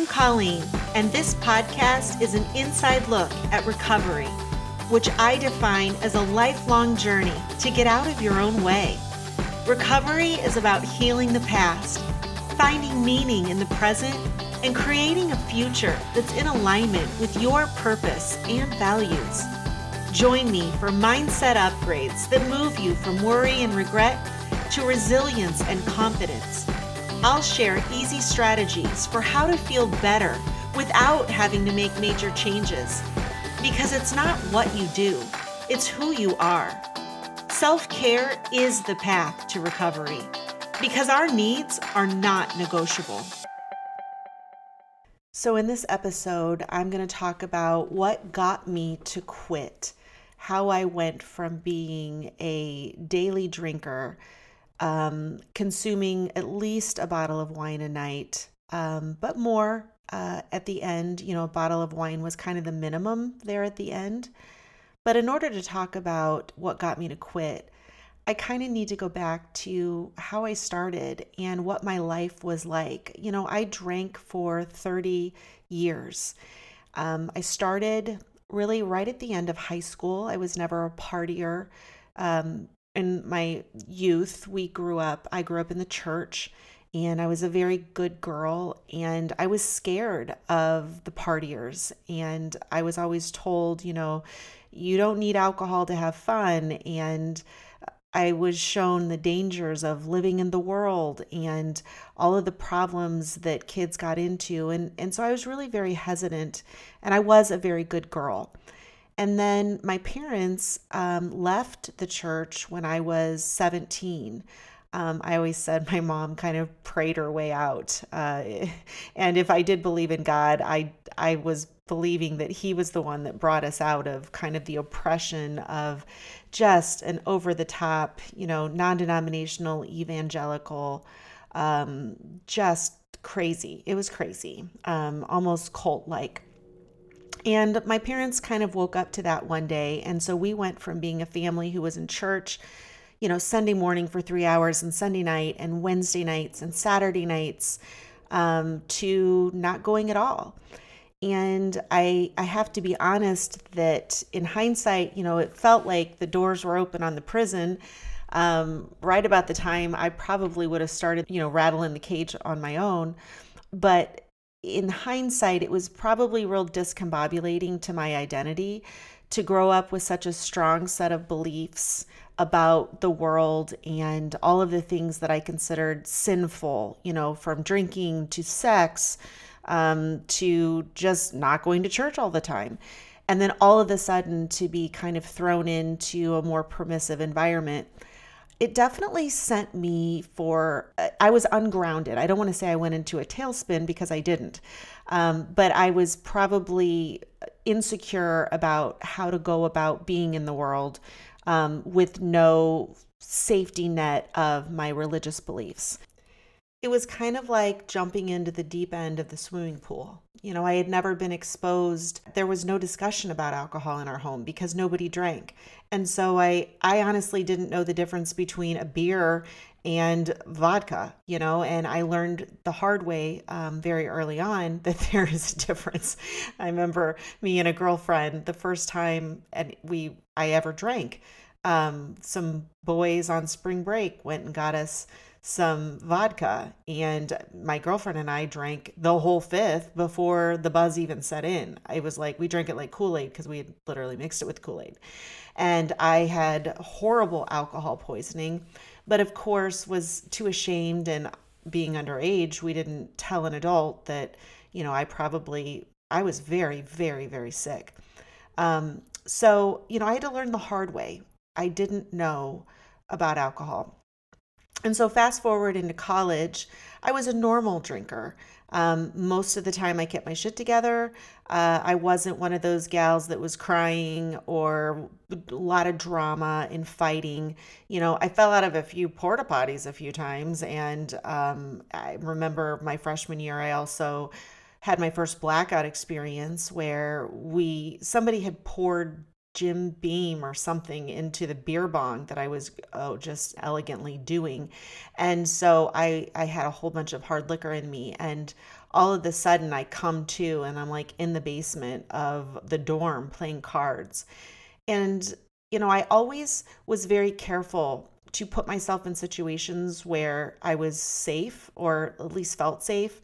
I'm Colleen, and this podcast is an inside look at recovery, which I define as a lifelong journey to get out of your own way. Recovery is about healing the past, finding meaning in the present, and creating a future that's in alignment with your purpose and values. Join me for mindset upgrades that move you from worry and regret to resilience and confidence. I'll share easy strategies for how to feel better without having to make major changes, because it's not what you do, it's who you are. Self-care is the path to recovery, because our needs are not negotiable. So in this episode, I'm going to talk about what got me to quit, how I went from being a daily drinker, consuming at least a bottle of wine a night, but more at the end. You know, a bottle of wine was kind of the minimum there at the end. But in order to talk about what got me to quit, I kind of need to go back to how I started and what my life was like. You know, I drank for 30 years. I started really right at the end of high school. I was never a partier. In my youth, I grew up in the church, and I was a very good girl, and I was scared of the partiers. And I was always told, you know, you don't need alcohol to have fun. And I was shown the dangers of living in the world and all of the problems that kids got into. And so I was really very hesitant, and I was a very good girl. And then my parents left the church when I was 17. I always said my mom kind of prayed her way out. And if I did believe in God, I was believing that he was the one that brought us out of kind of the oppression of just an over-the-top, you know, non-denominational evangelical, just crazy. It was crazy, almost cult-like. And my parents kind of woke up to that one day. And so we went from being a family who was in church, you know, Sunday morning for 3 hours and Sunday night and Wednesday nights and Saturday nights, to not going at all. And I have to be honest that in hindsight, you know, it felt like the doors were open on the prison, right about the time I probably would have started, you know, rattling the cage on my own. But in hindsight, it was probably real discombobulating to my identity to grow up with such a strong set of beliefs about the world and all of the things that I considered sinful, you know, from drinking to sex, to just not going to church all the time. And then all of a sudden to be kind of thrown into a more permissive environment. It definitely sent me I was ungrounded. I don't want to say I went into a tailspin, because I didn't, but I was probably insecure about how to go about being in the world with no safety net of my religious beliefs. It was kind of like jumping into the deep end of the swimming pool. You know, I had never been exposed. There was no discussion about alcohol in our home because nobody drank. And so I honestly didn't know the difference between a beer and vodka, you know, and I learned the hard way very early on that there is a difference. I remember me and a girlfriend, the first time I ever drank, some boys on spring break went and got us some vodka, and my girlfriend and I drank the whole fifth before the buzz even set in. It was like we drank it like Kool-Aid, because we had literally mixed it with Kool-Aid. And I had horrible alcohol poisoning, but of course was too ashamed, and being underage, we didn't tell an adult that, you know, I was very, very, very sick. So, you know, I had to learn the hard way. I didn't know about alcohol. And so fast forward into college, I was a normal drinker. Most of the time I kept my shit together. I wasn't one of those gals that was crying or a lot of drama and fighting. You know, I fell out of a few porta potties a few times. And I remember my freshman year, I also had my first blackout experience where somebody had poured Jim Beam or something into the beer bong that I was just elegantly doing. And so I had a whole bunch of hard liquor in me, and all of a sudden I come to and I'm like in the basement of the dorm playing cards. And, you know, I always was very careful to put myself in situations where I was safe, or at least felt safe.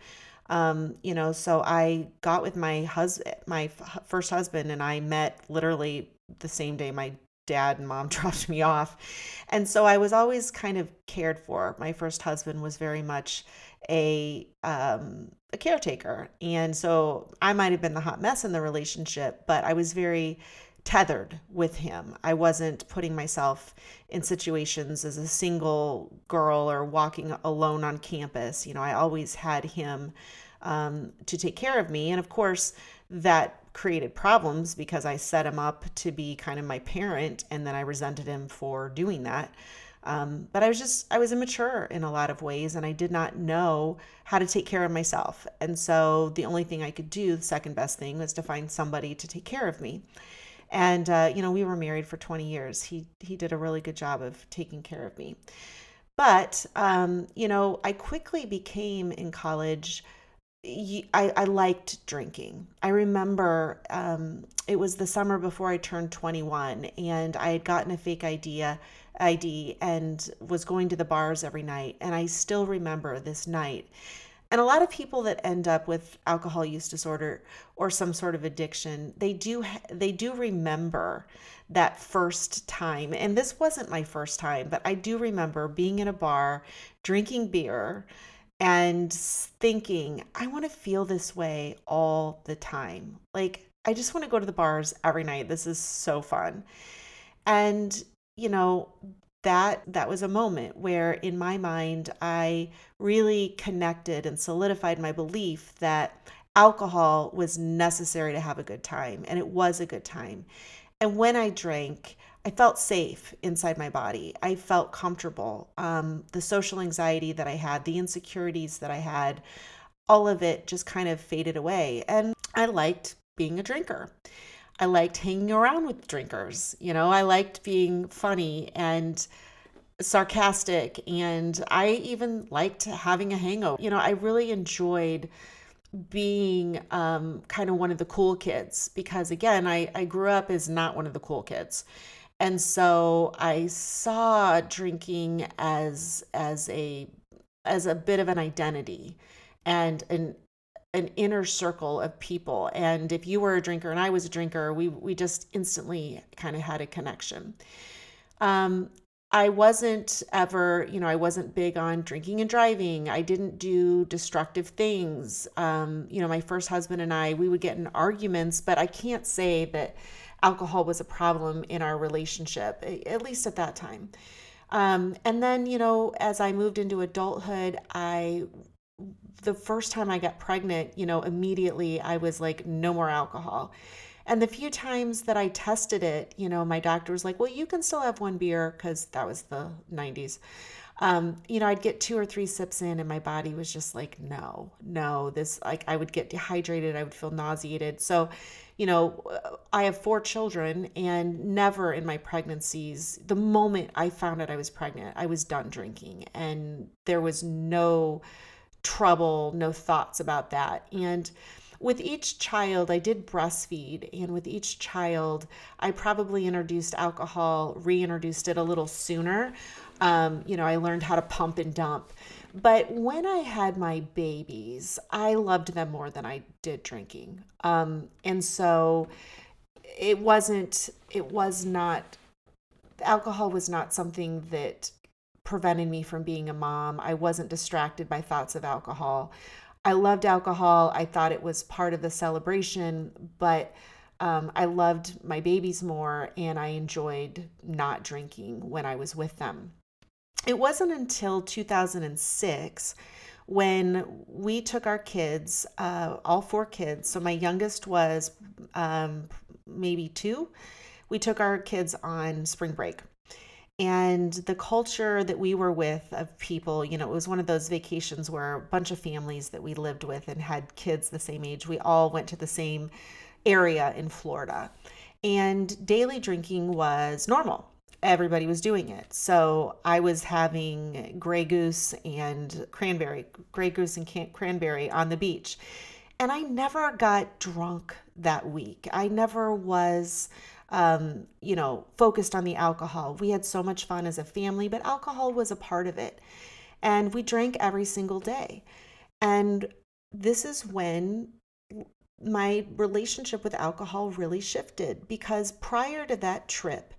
You know, so I got with my husband, my first husband, and I met literally the same day my dad and mom dropped me off. And so I was always kind of cared for. My first husband was very much a caretaker. And so I might've been the hot mess in the relationship, but I was very tethered with him. I wasn't putting myself in situations as a single girl or walking alone on campus. You know, I always had him to take care of me. And of course, that created problems because I set him up to be kind of my parent, and then I resented him for doing that. But I was immature in a lot of ways, and I did not know how to take care of myself. And so the only thing I could do, the second best thing, was to find somebody to take care of me. And, you know, we were married for 20 years. He did a really good job of taking care of me. But, you know, I quickly became in college, I liked drinking. I remember it was the summer before I turned 21, and I had gotten a fake ID and was going to the bars every night. And I still remember this night. And a lot of people that end up with alcohol use disorder or some sort of addiction, they do remember that first time. And this wasn't my first time, but I do remember being in a bar, drinking beer, and thinking, I want to feel this way all the time. Like, I just want to go to the bars every night. This is so fun. And, you know, that was a moment where in my mind, I really connected and solidified my belief that alcohol was necessary to have a good time. And it was a good time. And when I drank, I felt safe inside my body. I felt comfortable. The social anxiety that I had, the insecurities that I had, all of it just kind of faded away. And I liked being a drinker. I liked hanging around with drinkers. You know, I liked being funny and sarcastic, and I even liked having a hangover. You know, I really enjoyed being kind of one of the cool kids, because again, I grew up as not one of the cool kids. And so I saw drinking as a bit of an identity and an inner circle of people. And if you were a drinker and I was a drinker, we just instantly kind of had a connection. I wasn't ever, you know, I wasn't big on drinking and driving. I didn't do destructive things. You know, my first husband and I, we would get in arguments, but I can't say that alcohol was a problem in our relationship, at least at that time. And then, you know, as I moved into adulthood, the first time I got pregnant, you know, immediately I was like, no more alcohol. And the few times that I tested it, you know, my doctor was like, well, you can still have one beer, because that was the 90s. You know, I'd get 2 or 3 sips in and my body was just like, no, this, like, I would get dehydrated. I would feel nauseated. So, you know, I have 4 children, and never in my pregnancies, the moment I found out I was pregnant, I was done drinking, and there was no trouble, no thoughts about that. And with each child, I did breastfeed, and with each child, I probably introduced alcohol, reintroduced it a little sooner. You know, I learned how to pump and dump. But when I had my babies, I loved them more than I did drinking. And so alcohol was not something that prevented me from being a mom. I wasn't distracted by thoughts of alcohol. I loved alcohol. I thought it was part of the celebration, but I loved my babies more, and I enjoyed not drinking when I was with them. It wasn't until 2006 when we took our kids, all 4 kids. So my youngest was maybe 2. We took our kids on spring break. And the culture that we were with of people, you know, it was one of those vacations where a bunch of families that we lived with and had kids the same age, we all went to the same area in Florida. and daily drinking was normal. Everybody was doing it. So I was having gray goose and cranberry on the beach. And I never got drunk that week. I never was, focused on the alcohol. We had so much fun as a family, but alcohol was a part of it. And we drank every single day. And this is when my relationship with alcohol really shifted, because prior to that trip,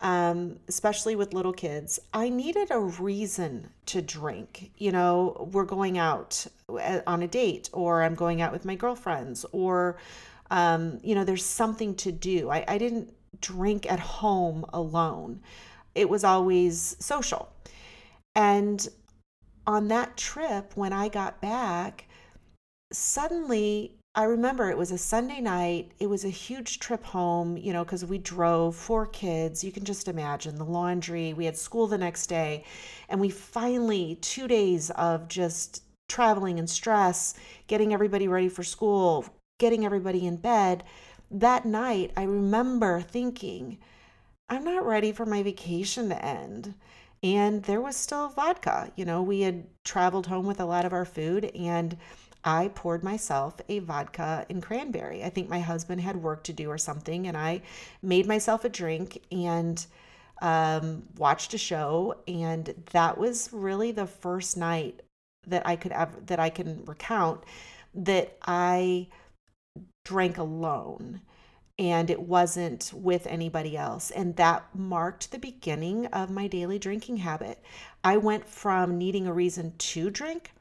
especially with little kids, I needed a reason to drink. You know, we're going out on a date, or I'm going out with my girlfriends, or, there's something to do. I didn't drink at home alone. It was always social. And on that trip, when I got back, suddenly, I remember it was a Sunday night. It was a huge trip home, because we drove 4 kids. You can just imagine the laundry. We had school the next day. And we finally, 2 days of just traveling and stress, getting everybody ready for school, getting everybody in bed. That night, I remember thinking, I'm not ready for my vacation to end. And there was still vodka. We had traveled home with a lot of our food, and I poured myself a vodka and cranberry. I think my husband had work to do or something, and I made myself a drink and watched a show. And that was really the first night that I can recount that I drank alone, and it wasn't with anybody else. And that marked the beginning of my daily drinking habit. I went from needing a reason to drink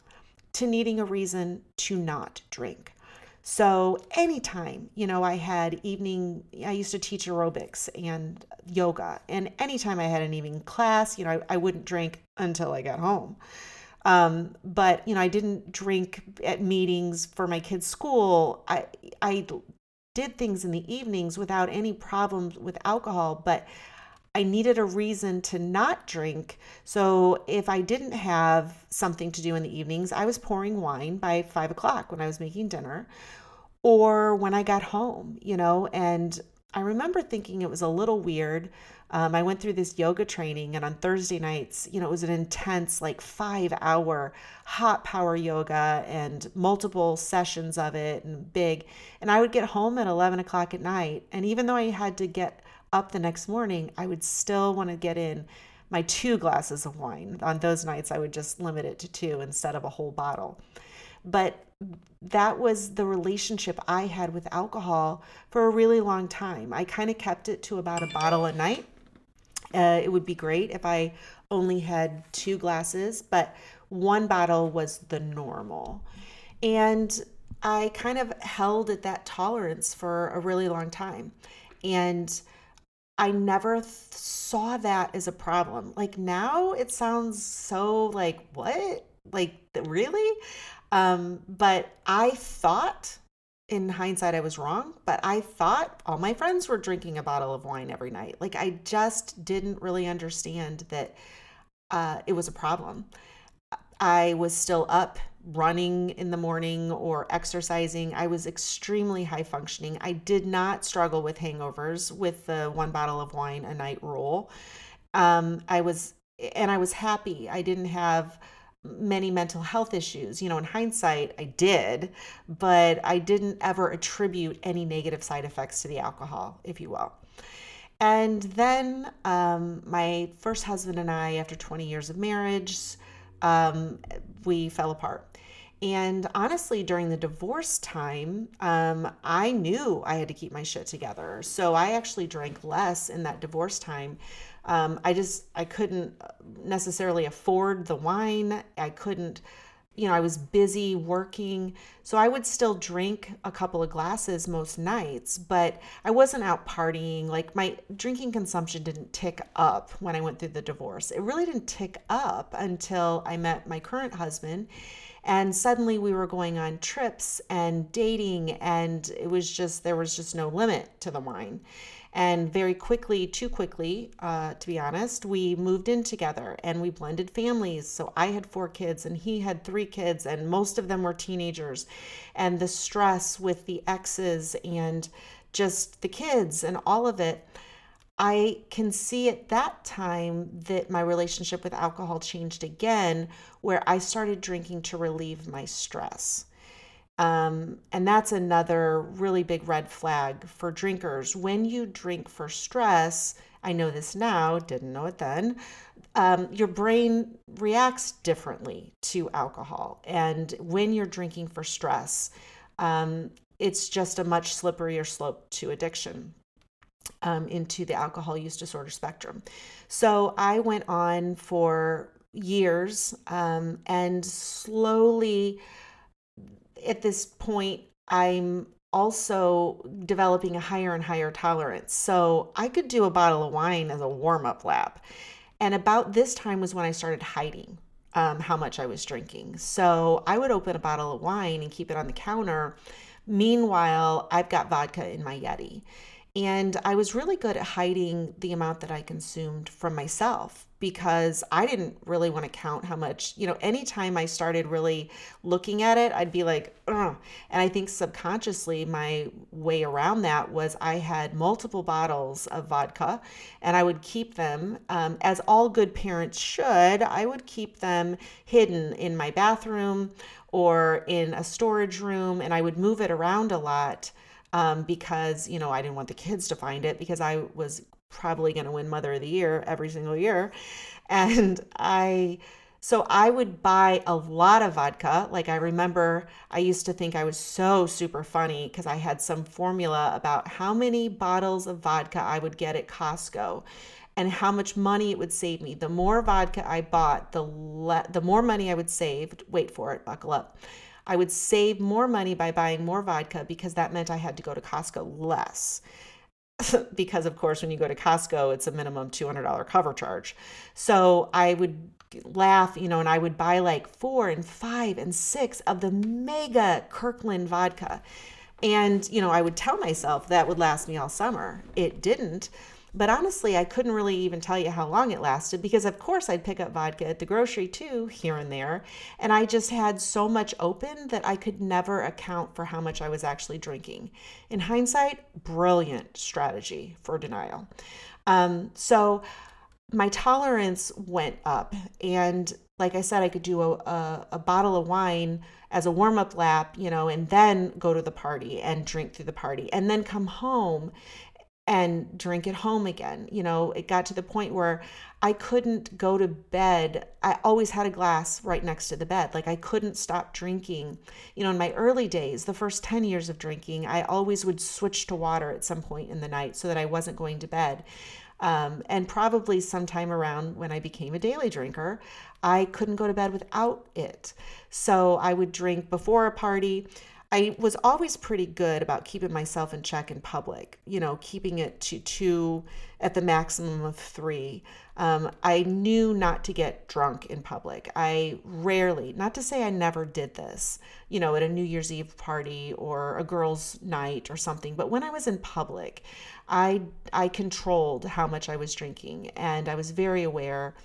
to needing a reason to not drink. So anytime, I used to teach aerobics and yoga, and anytime I had an evening class, I wouldn't drink until I got home. But I didn't drink at meetings for my kids' school. I did things in the evenings without any problems with alcohol, but I needed a reason to not drink. So if I didn't have something to do in the evenings, I was pouring wine by 5 o'clock when I was making dinner or when I got home, and I remember thinking it was a little weird. I went through this yoga training, and on Thursday nights, it was an intense 5-hour hot power yoga and multiple sessions of it and big. And I would get home at 11 o'clock at night. And even though I had to get up the next morning, I would still want to get in my 2 glasses of wine. On those nights, I would just limit it to 2 instead of a whole bottle. But that was the relationship I had with alcohol for a really long time. I kind of kept it to about a bottle a night. It would be great if I only had 2 glasses, but 1 bottle was the normal. And I kind of held at that tolerance for a really long time. And I never saw that as a problem. Now it sounds so what? Really? But I thought, in hindsight, I was wrong, but I thought all my friends were drinking a bottle of wine every night. I just didn't really understand that it was a problem. I was still up running in the morning or exercising. I was extremely high functioning. I did not struggle with hangovers with the 1 bottle of wine a night rule. I was happy. I didn't have many mental health issues. In hindsight, I did, but I didn't ever attribute any negative side effects to the alcohol, if you will. And then my first husband and I, after 20 years of marriage, we fell apart. And honestly, during the divorce time, I knew I had to keep my shit together. So I actually drank less in that divorce time. I couldn't necessarily afford the wine. I couldn't, I was busy working. So I would still drink a couple of glasses most nights, but I wasn't out partying. My drinking consumption didn't tick up when I went through the divorce. It really didn't tick up until I met my current husband. And suddenly we were going on trips and dating, and it was just, there was just no limit to the wine. And very quickly, too quickly, to be honest, we moved in together and we blended families. So I had 4 kids and he had 3 kids, and most of them were teenagers. And the stress with the exes and just the kids and all of it, I can see at that time that my relationship with alcohol changed again, where I started drinking to relieve my stress. And that's another really big red flag for drinkers. When you drink for stress, I know this now, didn't know it then, your brain reacts differently to alcohol. And when you're drinking for stress, it's just a much slipperier slope to addiction. Into the alcohol use disorder spectrum. So I went on for years, and slowly at this point, I'm also developing a higher and higher tolerance. So I could do a bottle of wine as a warm-up lap. And about this time was when I started hiding how much I was drinking. So I would open a bottle of wine and keep it on the counter. Meanwhile, I've got vodka in my Yeti. And I was really good at hiding the amount that I consumed from myself because I didn't really want to count how much, you know, anytime I started really looking at it, I'd be like, ugh. And I think subconsciously my way around that was I had multiple bottles of vodka and I would keep them, as all good parents should, I would keep them hidden in my bathroom or in a storage room, and I would move it around a lot. Because, you know, I didn't want the kids to find it because I was probably going to win Mother of the Year every single year. And I would buy a lot of vodka. Like I remember I used to think I was so super funny because I had some formula about how many bottles of vodka I would get at Costco and how much money it would save me. The more vodka I bought, the more money I would save. Wait for it, buckle up. I would save more money by buying more vodka because that meant I had to go to Costco less. Because, of course, when you go to Costco, it's a minimum $200 cover charge. So I would laugh, you know, and I would buy like 4 and 5 and 6 of the mega Kirkland vodka. And, you know, I would tell myself that would last me all summer. It didn't. But honestly, I couldn't really even tell you how long it lasted because, of course, I'd pick up vodka at the grocery too, here and there. And I just had so much open that I could never account for how much I was actually drinking. In hindsight, brilliant strategy for denial. So my tolerance went up. And like I said, I could do a bottle of wine as a warm-up lap, you know, and then go to the party and drink through the party and then come home and drink at home again. You know, it got to the point where I couldn't go to bed. I always had a glass right next to the bed. Like I couldn't stop drinking. You know, in my early days, the first 10 years of drinking, I always would switch to water at some point in the night so that I wasn't going to bed. And probably sometime around when I became a daily drinker, I couldn't go to bed without it. So I would drink before a party. I was always pretty good about keeping myself in check in public, you know, keeping it to 2 at the maximum of 3. I knew not to get drunk in public. I rarely, not to say I never did this, you know, at a New Year's Eve party or a girls' night or something. But when I was in public, I controlled how much I was drinking, and I was very aware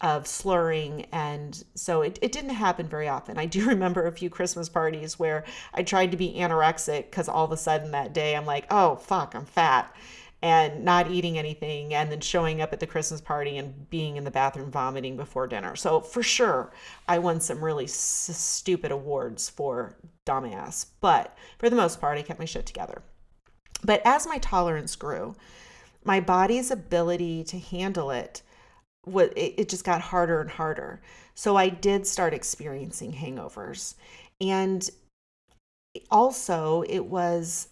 of slurring, and so it didn't happen very often. I do remember a few Christmas parties where I tried to be anorexic because all of a sudden that day I'm like, oh fuck, I'm fat, and not eating anything, and then showing up at the Christmas party and being in the bathroom vomiting before dinner. So for sure, I won some really stupid awards for dumbass, but for the most part, I kept my shit together. But as my tolerance grew, my body's ability to handle it, it just got harder and harder. So I did start experiencing hangovers. And also it was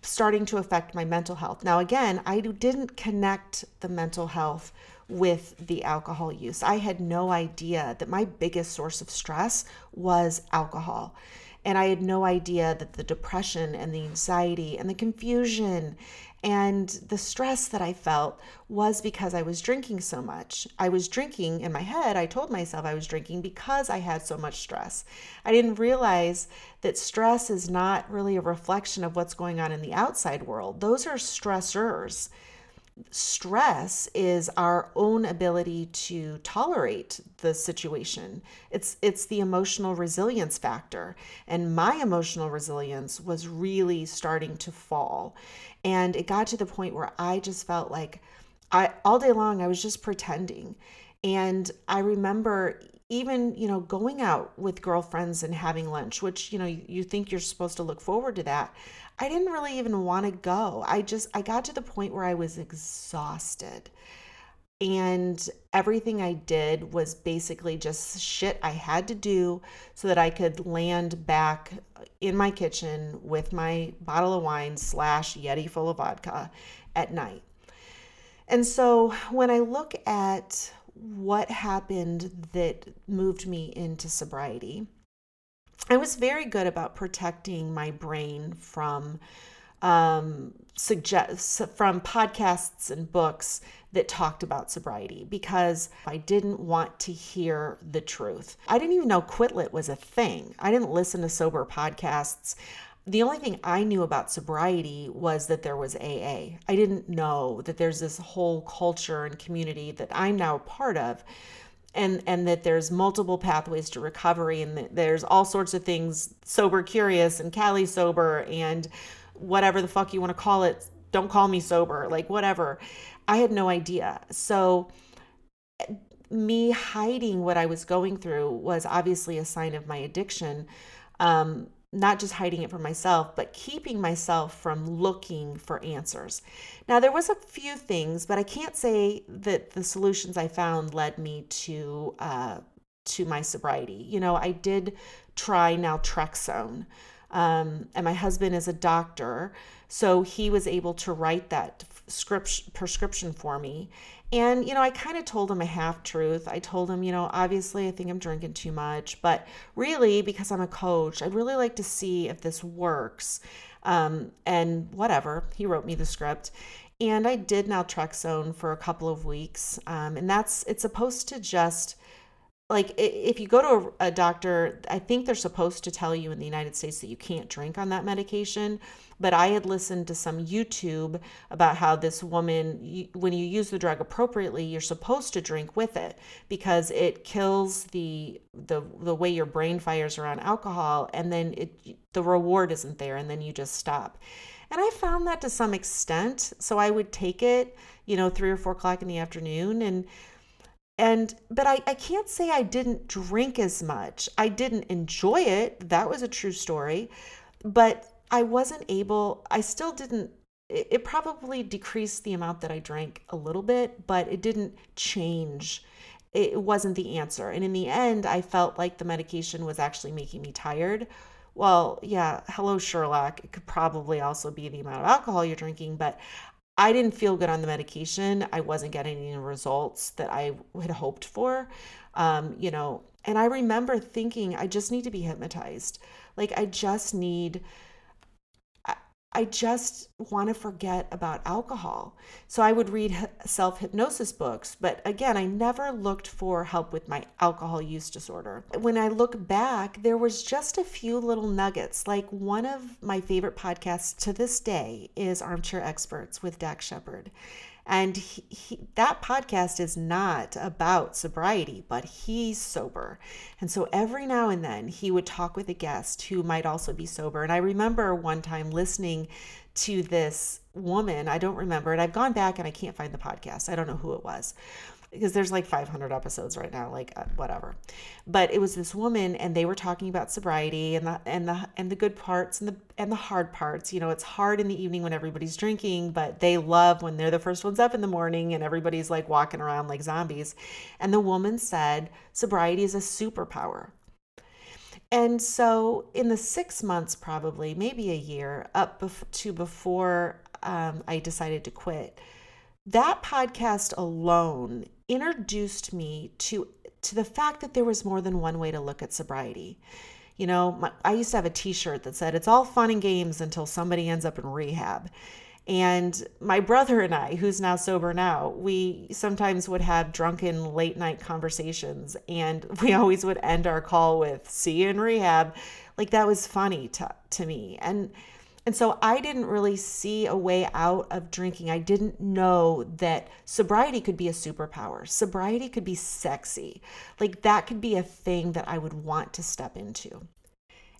starting to affect my mental health. Now, again, I didn't connect the mental health with the alcohol use. I had no idea that my biggest source of stress was alcohol. And I had no idea that the depression and the anxiety and the confusion and the stress that I felt was because I was drinking so much. I was drinking in my head. I told myself I was drinking because I had so much stress. I didn't realize that stress is not really a reflection of what's going on in the outside world. Those are stressors. stress is our own ability to tolerate the situation. It's the emotional resilience factor. And my emotional resilience was really starting to fall. And it got to the point where I just felt like all day long, I was just pretending. And I remember even, going out with girlfriends and having lunch, which, you think you're supposed to look forward to that. I didn't really even want to go. I got to the point where I was exhausted, and everything I did was basically just shit I had to do so that I could land back in my kitchen with my bottle of wine / Yeti full of vodka at night. And so when I look at what happened that moved me into sobriety, I was very good about protecting my brain from from podcasts and books that talked about sobriety, because I didn't want to hear the truth. I didn't even know Quitlet was a thing. I didn't listen to sober podcasts. The only thing I knew about sobriety was that there was AA. I didn't know that there's this whole culture and community that I'm now a part of, and that there's multiple pathways to recovery, and that there's all sorts of things, Sober Curious and Cali Sober and whatever the fuck you want to call it. Don't call me sober, like whatever. I had no idea. So me hiding what I was going through was obviously a sign of my addiction. Not just hiding it from myself, but keeping myself from looking for answers. Now, there was a few things, but I can't say that the solutions I found led me to my sobriety. I did try Naltrexone, and my husband is a doctor, so he was able to write that prescription for me. And, I kind of told him a half truth. I told him, obviously I think I'm drinking too much, but really, because I'm a coach, I'd really like to see if this works. And whatever, he wrote me the script, and I did Naltrexone for a couple of weeks. And it's supposed to just, like, if you go to a doctor, I think they're supposed to tell you in the United States that you can't drink on that medication. But I had listened to some YouTube about how this woman, when you use the drug appropriately, you're supposed to drink with it, because it kills the way your brain fires around alcohol, and then the reward isn't there, and then you just stop. And I found that to some extent. So I would take it, 3 or 4 o'clock in the afternoon, but I can't say I didn't drink as much. I didn't enjoy it. That was a true story, but it probably decreased the amount that I drank a little bit, but it didn't change. It wasn't the answer. And in the end, I felt like the medication was actually making me tired. Well, yeah, hello, Sherlock. It could probably also be the amount of alcohol you're drinking, but I didn't feel good on the medication. I wasn't getting any results that I had hoped for, and I remember thinking, I just need to be hypnotized. Like, I just want to forget about alcohol. So I would read self-hypnosis books, but again, I never looked for help with my alcohol use disorder. When I look back, there was just a few little nuggets. Like, one of my favorite podcasts to this day is Armchair Experts with Dax Shepard. And that podcast is not about sobriety, but he's sober. And so every now and then he would talk with a guest who might also be sober. And I remember one time listening to this woman. I don't remember it. I've gone back and I can't find the podcast. I don't know who it was, because there's like 500 episodes right now, like whatever. But it was this woman, and they were talking about sobriety and the good parts and the hard parts. It's hard in the evening when everybody's drinking, but they love when they're the first ones up in the morning and everybody's like walking around like zombies. And the woman said, sobriety is a superpower. And so in the 6 months, probably maybe a year up to before I decided to quit, that podcast alone introduced me to the fact that there was more than one way to look at sobriety. I used to have a t-shirt that said, it's all fun and games until somebody ends up in rehab. And my brother and I, who's now sober now, we sometimes would have drunken late night conversations, and we always would end our call with, see you in rehab. Like, that was funny to me. And And so I didn't really see a way out of drinking. I didn't know that sobriety could be a superpower. Sobriety could be sexy. Like that could be a thing that I would want to step into.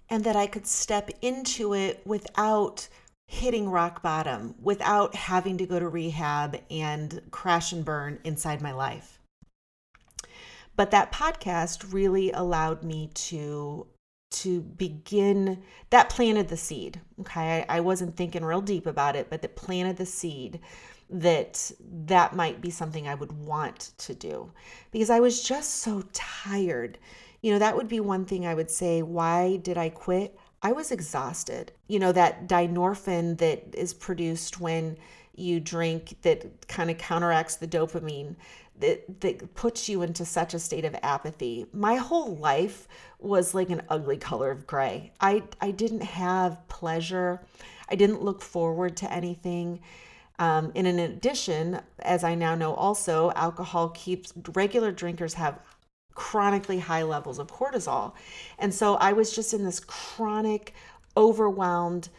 And that I could step into it without hitting rock bottom, without having to go to rehab and crash and burn inside my life. But that podcast really allowed me to begin, that planted the seed. Okay, I wasn't thinking real deep about it, but that planted the seed that might be something I would want to do, because I was just so tired. You know, that would be one thing I would say, why did I quit? I was exhausted. You know, that dynorphin that is produced when you drink that kind of counteracts the dopamine that puts you into such a state of apathy. My whole life was like an ugly color of gray. I didn't have pleasure. I didn't look forward to anything. And in addition, as I now know also, alcohol keeps, regular drinkers have chronically high levels of cortisol. And so I was just in this chronic, overwhelmed,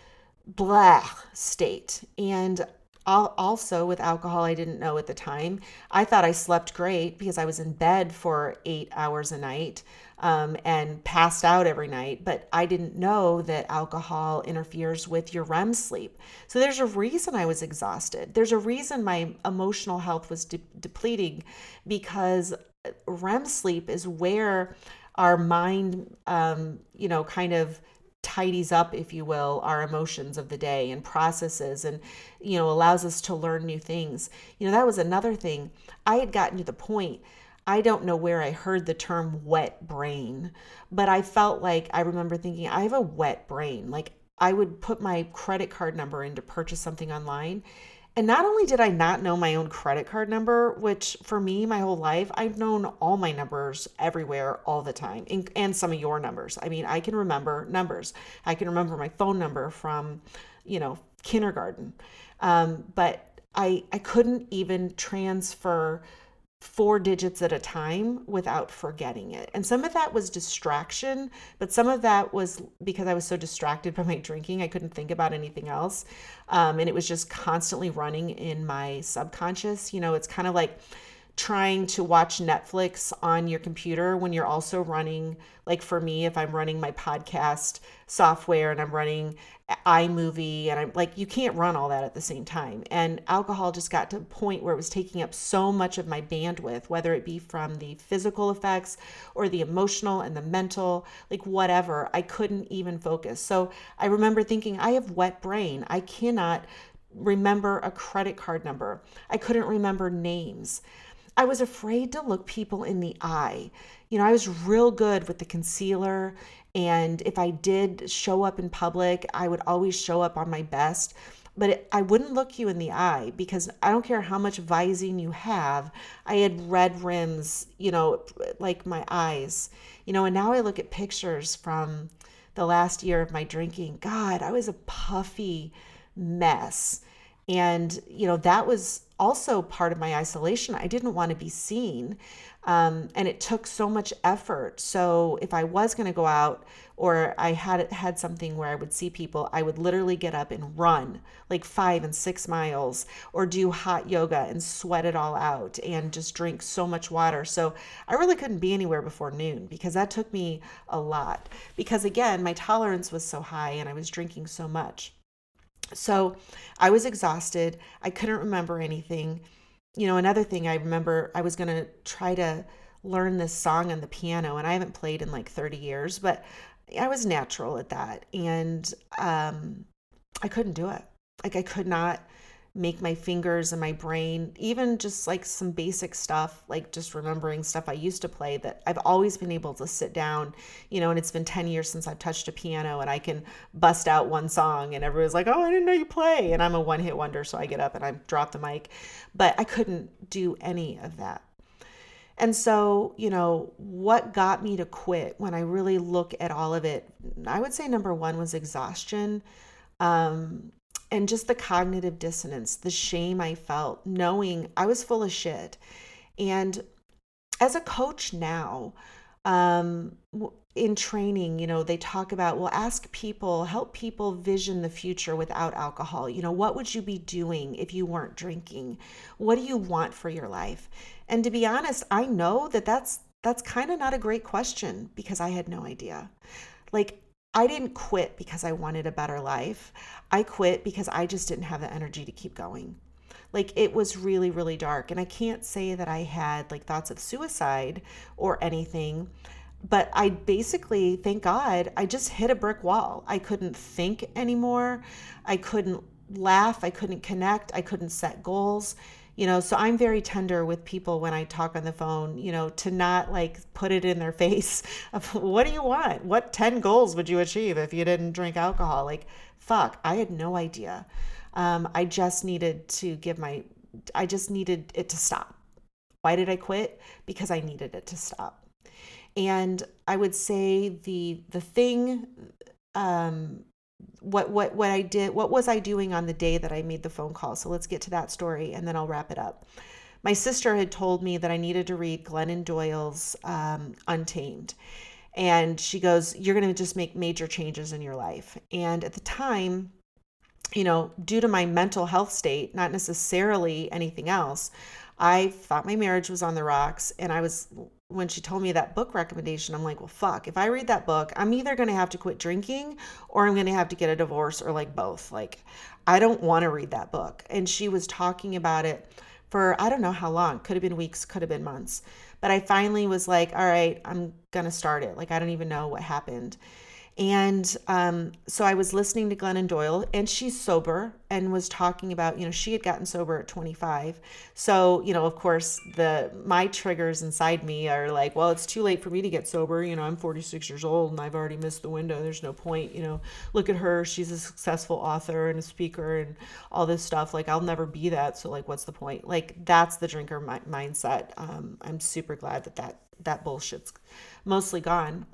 blah state. And also with alcohol, I didn't know at the time, I thought I slept great because I was in bed for 8 hours a night and passed out every night, but I didn't know that alcohol interferes with your REM sleep. So there's a reason I was exhausted. There's a reason my emotional health was depleting, because REM sleep is where our mind, kind of tidies up, if you will, our emotions of the day and processes and, allows us to learn new things. That was another thing. I had gotten to the point, I don't know where I heard the term wet brain, but I felt like, I remember thinking, I have a wet brain. Like I would put my credit card number in to purchase something online. And not only did I not know my own credit card number, which for me, my whole life, I've known all my numbers everywhere all the time, and some of your numbers. I mean, I can remember numbers. I can remember my phone number from, kindergarten. But I couldn't even transfer 4 digits at a time without forgetting it. And some of that was distraction, but some of that was because I was so distracted by my drinking, I couldn't think about anything else. And it was just constantly running in my subconscious. It's kind of like trying to watch Netflix on your computer when you're also running, like for me, if I'm running my podcast software and I'm running iMovie, and I'm like, you can't run all that at the same time. And alcohol just got to a point where it was taking up so much of my bandwidth, whether it be from the physical effects or the emotional and the mental, like whatever, I couldn't even focus. So I remember thinking, I have wet brain. I cannot remember a credit card number. I couldn't remember names. I was afraid to look people in the eye. I was real good with the concealer, and if I did show up in public, I would always show up on my best, but I wouldn't look you in the eye, because I don't care how much Visine you have, I had red rims, like my eyes, and now I look at pictures from the last year of my drinking. God, I was a puffy mess. And, that was also part of my isolation. I didn't want to be seen. And it took so much effort. So if I was going to go out, or I had something where I would see people, I would literally get up and run like 5 and 6 miles, or do hot yoga and sweat it all out and just drink so much water. So I really couldn't be anywhere before noon, because that took me a lot, because again, my tolerance was so high and I was drinking so much. So I was exhausted. I couldn't remember anything. Another thing I remember, I was going to try to learn this song on the piano, and I haven't played in like 30 years, but I was natural at that. And I couldn't do it. Like I could not make my fingers and my brain, even just like some basic stuff, like just remembering stuff I used to play that I've always been able to sit down, and it's been 10 years since I've touched a piano, and I can bust out one song and everyone's like, oh, I didn't know you play. And I'm a one hit wonder. So I get up and I drop the mic, but I couldn't do any of that. And so, what got me to quit when I really look at all of it, I would say number one was exhaustion. And just the cognitive dissonance, the shame I felt, knowing I was full of shit. And as a coach now, In training, they talk about, help people vision the future without alcohol. What would you be doing if you weren't drinking? What do you want for your life? And to be honest, I know that's kind of not a great question, because I had no idea. I didn't quit because I wanted a better life. I quit because I just didn't have the energy to keep going. It was really, really dark. And I can't say that I had thoughts of suicide or anything, but I basically, thank God, I just hit a brick wall. I couldn't think anymore. I couldn't laugh. I couldn't connect. I couldn't set goals. So I'm very tender with people when I talk on the phone, to not put it in their face of, what do you want? What 10 goals would you achieve if you didn't drink alcohol? I had no idea. I just needed it to stop. Why did I quit? Because I needed it to stop. And I would say the thing, what I did, what was I doing on the day that I made the phone call? So let's get to that story and then I'll wrap it up. My sister had told me that I needed to read Glennon Doyle's Untamed. And she goes, you're going to just make major changes in your life. And at the time, due to my mental health state, not necessarily anything else, I thought my marriage was on the rocks. And when she told me that book recommendation, I'm like, well, fuck, if I read that book, I'm either going to have to quit drinking or I'm going to have to get a divorce or both. I don't want to read that book. And she was talking about it for, I don't know how long, could have been weeks, could have been months. But I finally was like, all right, I'm going to start it. I don't even know what happened. And so I was listening to Glennon Doyle, and she's sober and was talking about, she had gotten sober at 25. So, of course, my triggers inside me are like, well, it's too late for me to get sober. I'm 46 years old and I've already missed the window. There's no point. Look at her. She's a successful author and a speaker and all this stuff. I'll never be that. So what's the point? That's the drinker mindset. I'm super glad that bullshit's mostly gone.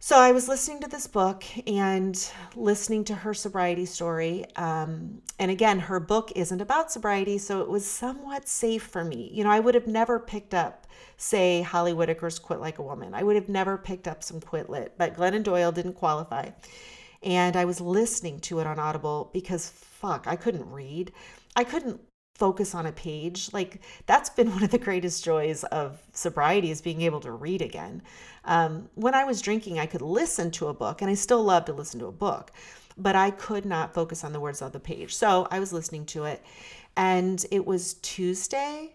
So I was listening to this book and listening to her sobriety story. And again, her book isn't about sobriety, so it was somewhat safe for me. I would have never picked up, say, Holly Whitaker's Quit Like a Woman. I would have never picked up some Quitlet, but Glennon Doyle didn't qualify. And I was listening to it on Audible because, fuck, I couldn't read. I couldn't focus on a page. That's been one of the greatest joys of sobriety, is being able to read again. When I was drinking, I could listen to a book, and I still love to listen to a book, but I could not focus on the words on the page. So I was listening to it, and it was Tuesday,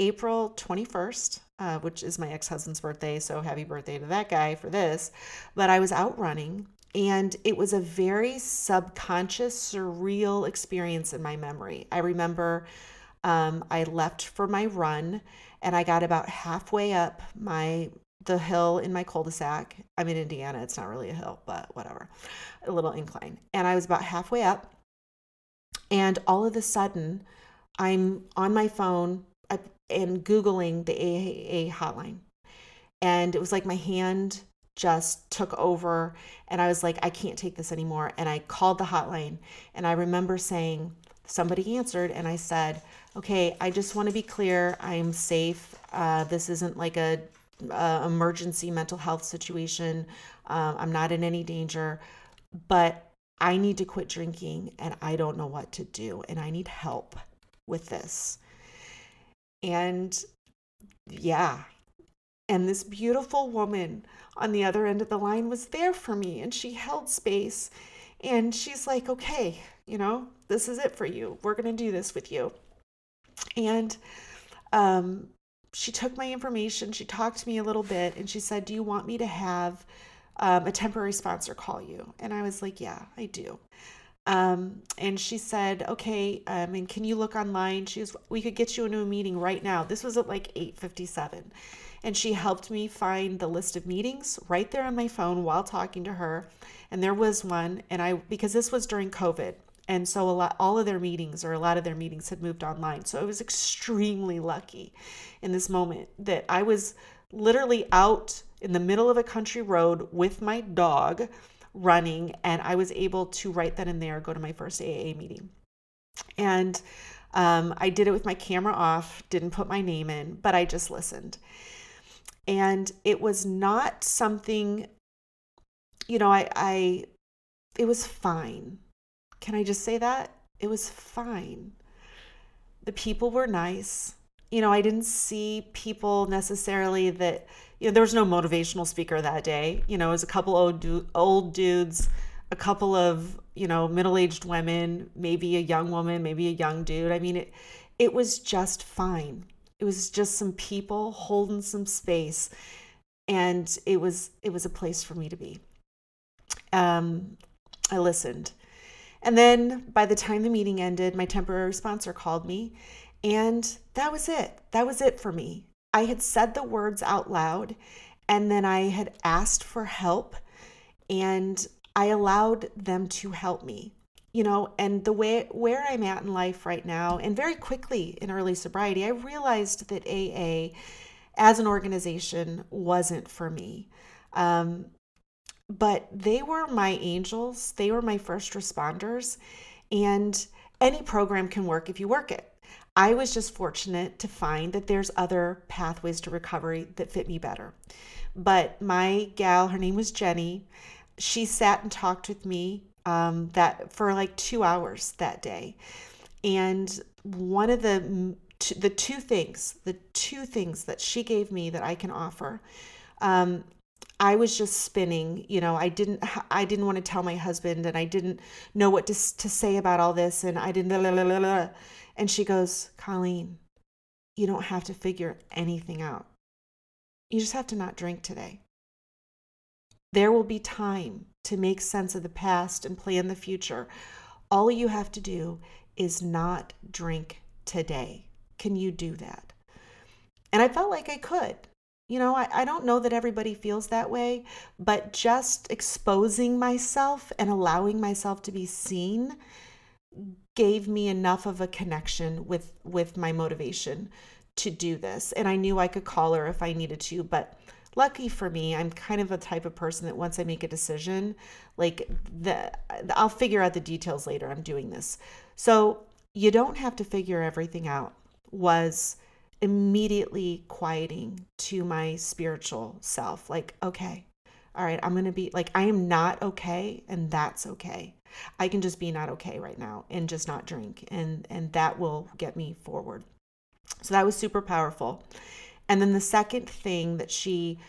April 21st, which is my ex-husband's birthday. So happy birthday to that guy for this. But I was out running, and it was a very subconscious, surreal experience in my memory. I remember I left for my run, and I got about halfway up the hill in my cul-de-sac. I'm in Indiana. It's not really a hill, but whatever, a little incline. And I was about halfway up, and all of a sudden, I'm on my phone and Googling the AAA hotline. And it was like my hand just took over, and I was like, I can't take this anymore. And I called the hotline, and I remember saying, somebody answered, and I said, okay, I just want to be clear, I'm safe. This isn't a emergency mental health situation. I'm not in any danger, but I need to quit drinking, and I don't know what to do, and I need help with this. And this beautiful woman on the other end of the line was there for me, and she held space, and she's like, okay, this is it for you. We're going to do this with you. And she took my information. She talked to me a little bit, and she said, do you want me to have a temporary sponsor call you? And I was like, yeah, I do. And she said, okay, and can you look online? We could get you into a meeting right now. This was at 8:57. And she helped me find the list of meetings right there on my phone while talking to her. And there was one, and because this was during COVID. And so a lot of their meetings had moved online. So I was extremely lucky in this moment that I was literally out in the middle of a country road with my dog running, and I was able to right then and there go to my first AA meeting. And I did it with my camera off, didn't put my name in, but I just listened. And it was not something, you know, it was fine. Can I just say that? It was fine. The people were nice. You know, I didn't see people necessarily that, you know, there was no motivational speaker that day. You know, it was a couple old dudes, a couple of, you know, middle-aged women, maybe a young woman, maybe a young dude. I mean, it was just fine. It was just some people holding some space, and it was a place for me to be. I listened. And then by the time the meeting ended, my temporary sponsor called me, and that was it. That was it for me. I had said the words out loud, and then I had asked for help, and I allowed them to help me, you know. And the way where I'm at in life right now, and very quickly in early sobriety, I realized that AA as an organization wasn't for me. But they were my angels. They were my first responders. And any program can work if you work it. I was just fortunate to find that there's other pathways to recovery that fit me better. But my gal, her name was Jenny, she sat and talked with me that for like 2 hours that day. And one of the two things that she gave me that I can offer, I was just spinning, you know. I didn't want to tell my husband, and I didn't know what to say about all this, and I didn't, and she goes, "Colleen, you don't have to figure anything out. You just have to not drink today. There will be time to make sense of the past and plan the future. All you have to do is not drink today. Can you do that?" And I felt like I could. You know, I don't know that everybody feels that way, but just exposing myself and allowing myself to be seen gave me enough of a connection with my motivation to do this. And I knew I could call her if I needed to, but lucky for me, I'm kind of a type of person that once I make a decision, like I'll figure out the details later. I'm doing this. So you don't have to figure everything out was immediately quieting to my spiritual self. Like, okay, all right, I'm going to be like, I am not okay. And that's okay. I can just be not okay right now and just not drink. And that will get me forward. So that was super powerful. And then the second thing that she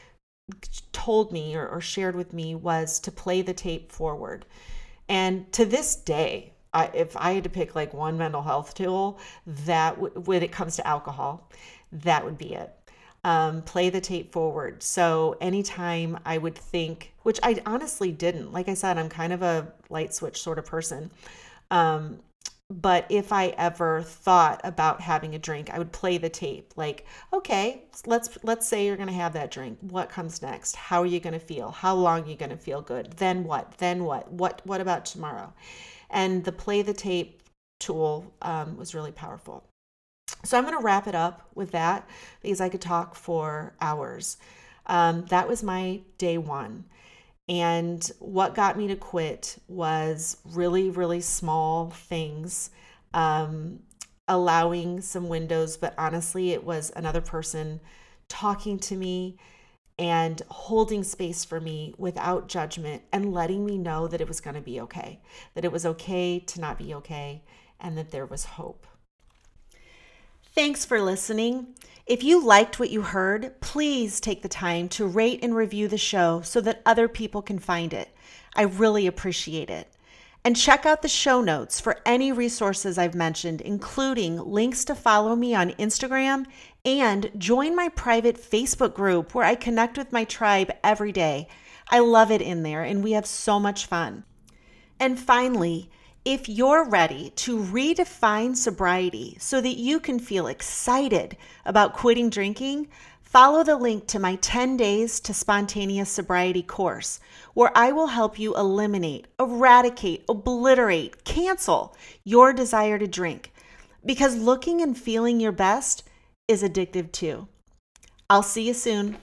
told me or shared with me was to play the tape forward. And to this day, if I had to pick like one mental health tool, when it comes to alcohol, that would be it. Play the tape forward. So anytime I would think, which I honestly didn't, like I said, I'm kind of a light switch sort of person. But if I ever thought about having a drink, I would play the tape. Like, okay, let's say you're going to have that drink. What comes next? How are you going to feel? How long are you going to feel good? Then what? Then what? What about tomorrow? And the play the tape tool was really powerful. So I'm going to wrap it up with that because I could talk for hours. That was my day one. And what got me to quit was really, really small things, allowing some windows. But honestly, it was another person talking to me and holding space for me without judgment and letting me know that it was going to be okay, that it was okay to not be okay, and that there was hope. Thanks for listening. If you liked what you heard, please take the time to rate and review the show so that other people can find it. I really appreciate it. And check out the show notes for any resources I've mentioned, including links to follow me on Instagram and join my private Facebook group where I connect with my tribe every day. I love it in there, and we have so much fun. And finally, if you're ready to redefine sobriety so that you can feel excited about quitting drinking, follow the link to my 10 Days to Spontaneous Sobriety course, where I will help you eliminate, eradicate, obliterate, cancel your desire to drink, because looking and feeling your best is addictive too. I'll see you soon.